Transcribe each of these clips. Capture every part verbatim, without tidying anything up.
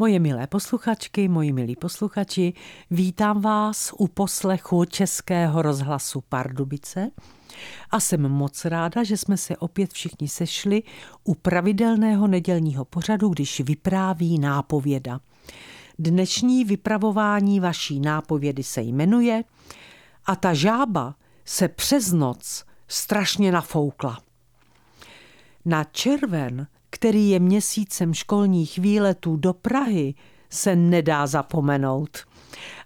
Moje milé posluchačky, moji milí posluchači, vítám vás u poslechu Českého rozhlasu Pardubice a jsem moc ráda, že jsme se opět všichni sešli u pravidelného nedělního pořadu, když vypráví nápověda. Dnešní vypravování vaší nápovědy se jmenuje A ta žába se přes noc strašně nafoukla. Na červen, který je měsícem školních výletů do Prahy, se nedá zapomenout.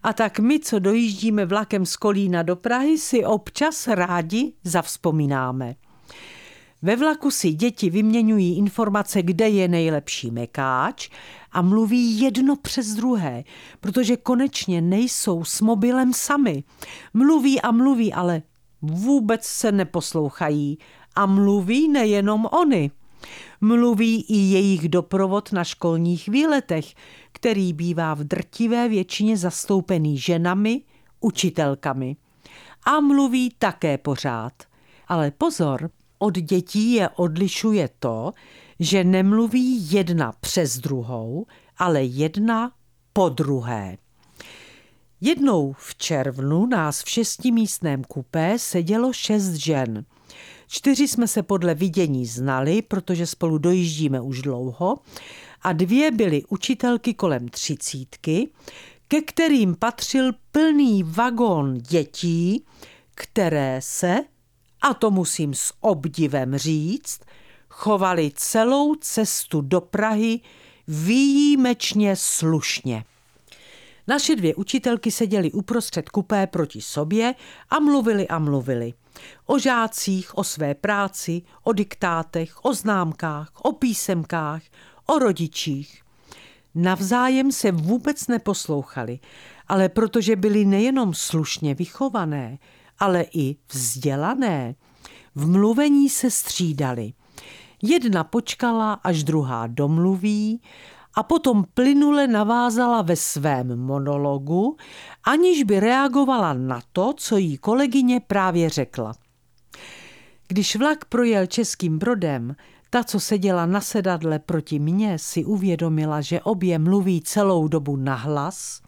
A tak my, co dojíždíme vlakem z Kolína do Prahy, si občas rádi zavzpomínáme. Ve vlaku si děti vyměňují informace, kde je nejlepší mekáč, a mluví jedno přes druhé, protože konečně nejsou s mobilem sami. Mluví a mluví, ale vůbec se neposlouchají. A mluví nejenom oni. Mluví i jejich doprovod na školních výletech, který bývá v drtivé většině zastoupený ženami, učitelkami. A mluví také pořád. Ale pozor, od dětí je odlišuje to, že nemluví jedna přes druhou, ale jedna po druhé. Jednou v červnu nás v šestimístném kupé sedělo šest žen. Čtyři jsme se podle vidění znali, protože spolu dojíždíme už dlouho, a dvě byly učitelky kolem třicítky, ke kterým patřil plný vagón dětí, které se, a to musím s obdivem říct, chovali celou cestu do Prahy výjimečně slušně. Naše dvě učitelky seděly uprostřed kupé proti sobě a mluvili a mluvili. O žácích, o své práci, o diktátech, o známkách, o písemkách, o rodičích. Navzájem se vůbec neposlouchali, ale protože byli nejenom slušně vychované, ale i vzdělané, v mluvení se střídali. Jedna počkala, až druhá domluví, a potom plynule navázala ve svém monologu, aniž by reagovala na to, co jí kolegyně právě řekla. Když vlak projel Českým Brodem, ta, co seděla na sedadle proti mně, si uvědomila, že obě mluví celou dobu nahlas,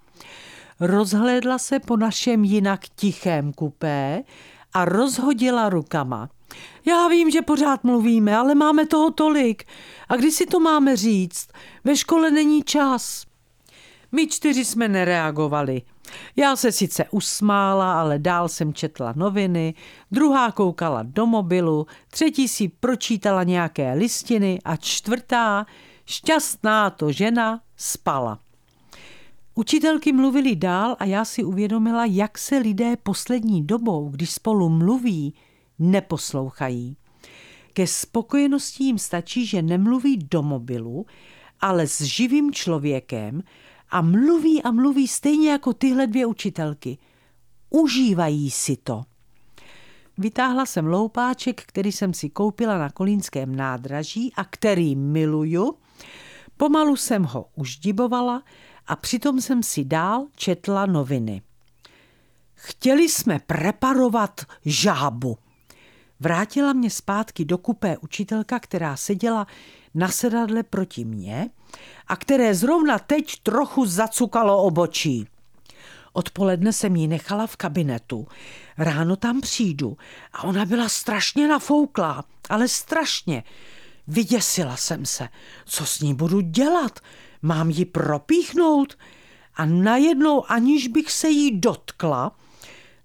rozhlédla se po našem jinak tichém kupé a rozhodila rukama. Já vím, že pořád mluvíme, ale máme toho tolik. A kdy si to máme říct? Ve škole není čas. My čtyři jsme nereagovali. Já se sice usmála, ale dál jsem četla noviny, druhá koukala do mobilu, třetí si pročítala nějaké listiny a čtvrtá, šťastná to žena, spala. Učitelky mluvily dál a já si uvědomila, jak se lidé poslední dobou, když spolu mluví, neposlouchají. Ke spokojenosti jim stačí, že nemluví do mobilu, ale s živým člověkem a mluví a mluví stejně jako tyhle dvě učitelky. Užívají si to. Vytáhla jsem loupáček, který jsem si koupila na kolínském nádraží a který miluju. Pomalu jsem ho uždibovala a přitom jsem si dál četla noviny. Chtěli jsme preparovat žábu. Vrátila mě zpátky do kupé učitelka, která seděla na sedadle proti mně a které zrovna teď trochu zacukalo obočí. Odpoledne jsem ji nechala v kabinetu. Ráno tam přijdu a ona byla strašně nafouklá, ale strašně. Vyděsila jsem se. Co s ní budu dělat? Mám ji propíchnout? A najednou, aniž bych se jí dotkla,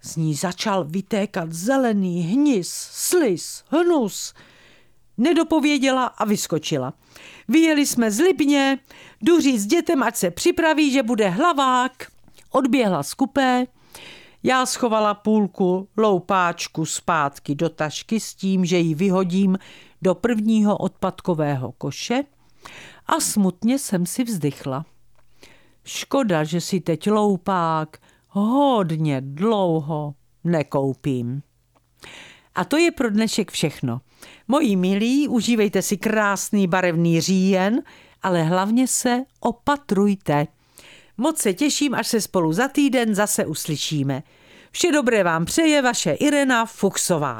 z ní začal vytékat zelený hnis, sliz, hnus. Nedopověděla a vyskočila. Vyjeli jsme z Libně, duří s dětem, ať se připraví, že bude hlavák. Odběhla z kupé. Já schovala půlku loupáčku zpátky do tašky s tím, že ji vyhodím do prvního odpadkového koše a smutně jsem si vzdychla. Škoda, že si teď loupák hodně dlouho nekoupím. A to je pro dnešek všechno. Moji milí, užívejte si krásný barevný říjen, ale hlavně se opatrujte. Moc se těším, až se spolu za týden zase uslyšíme. Vše dobré vám přeje vaše Irena Fuchsová.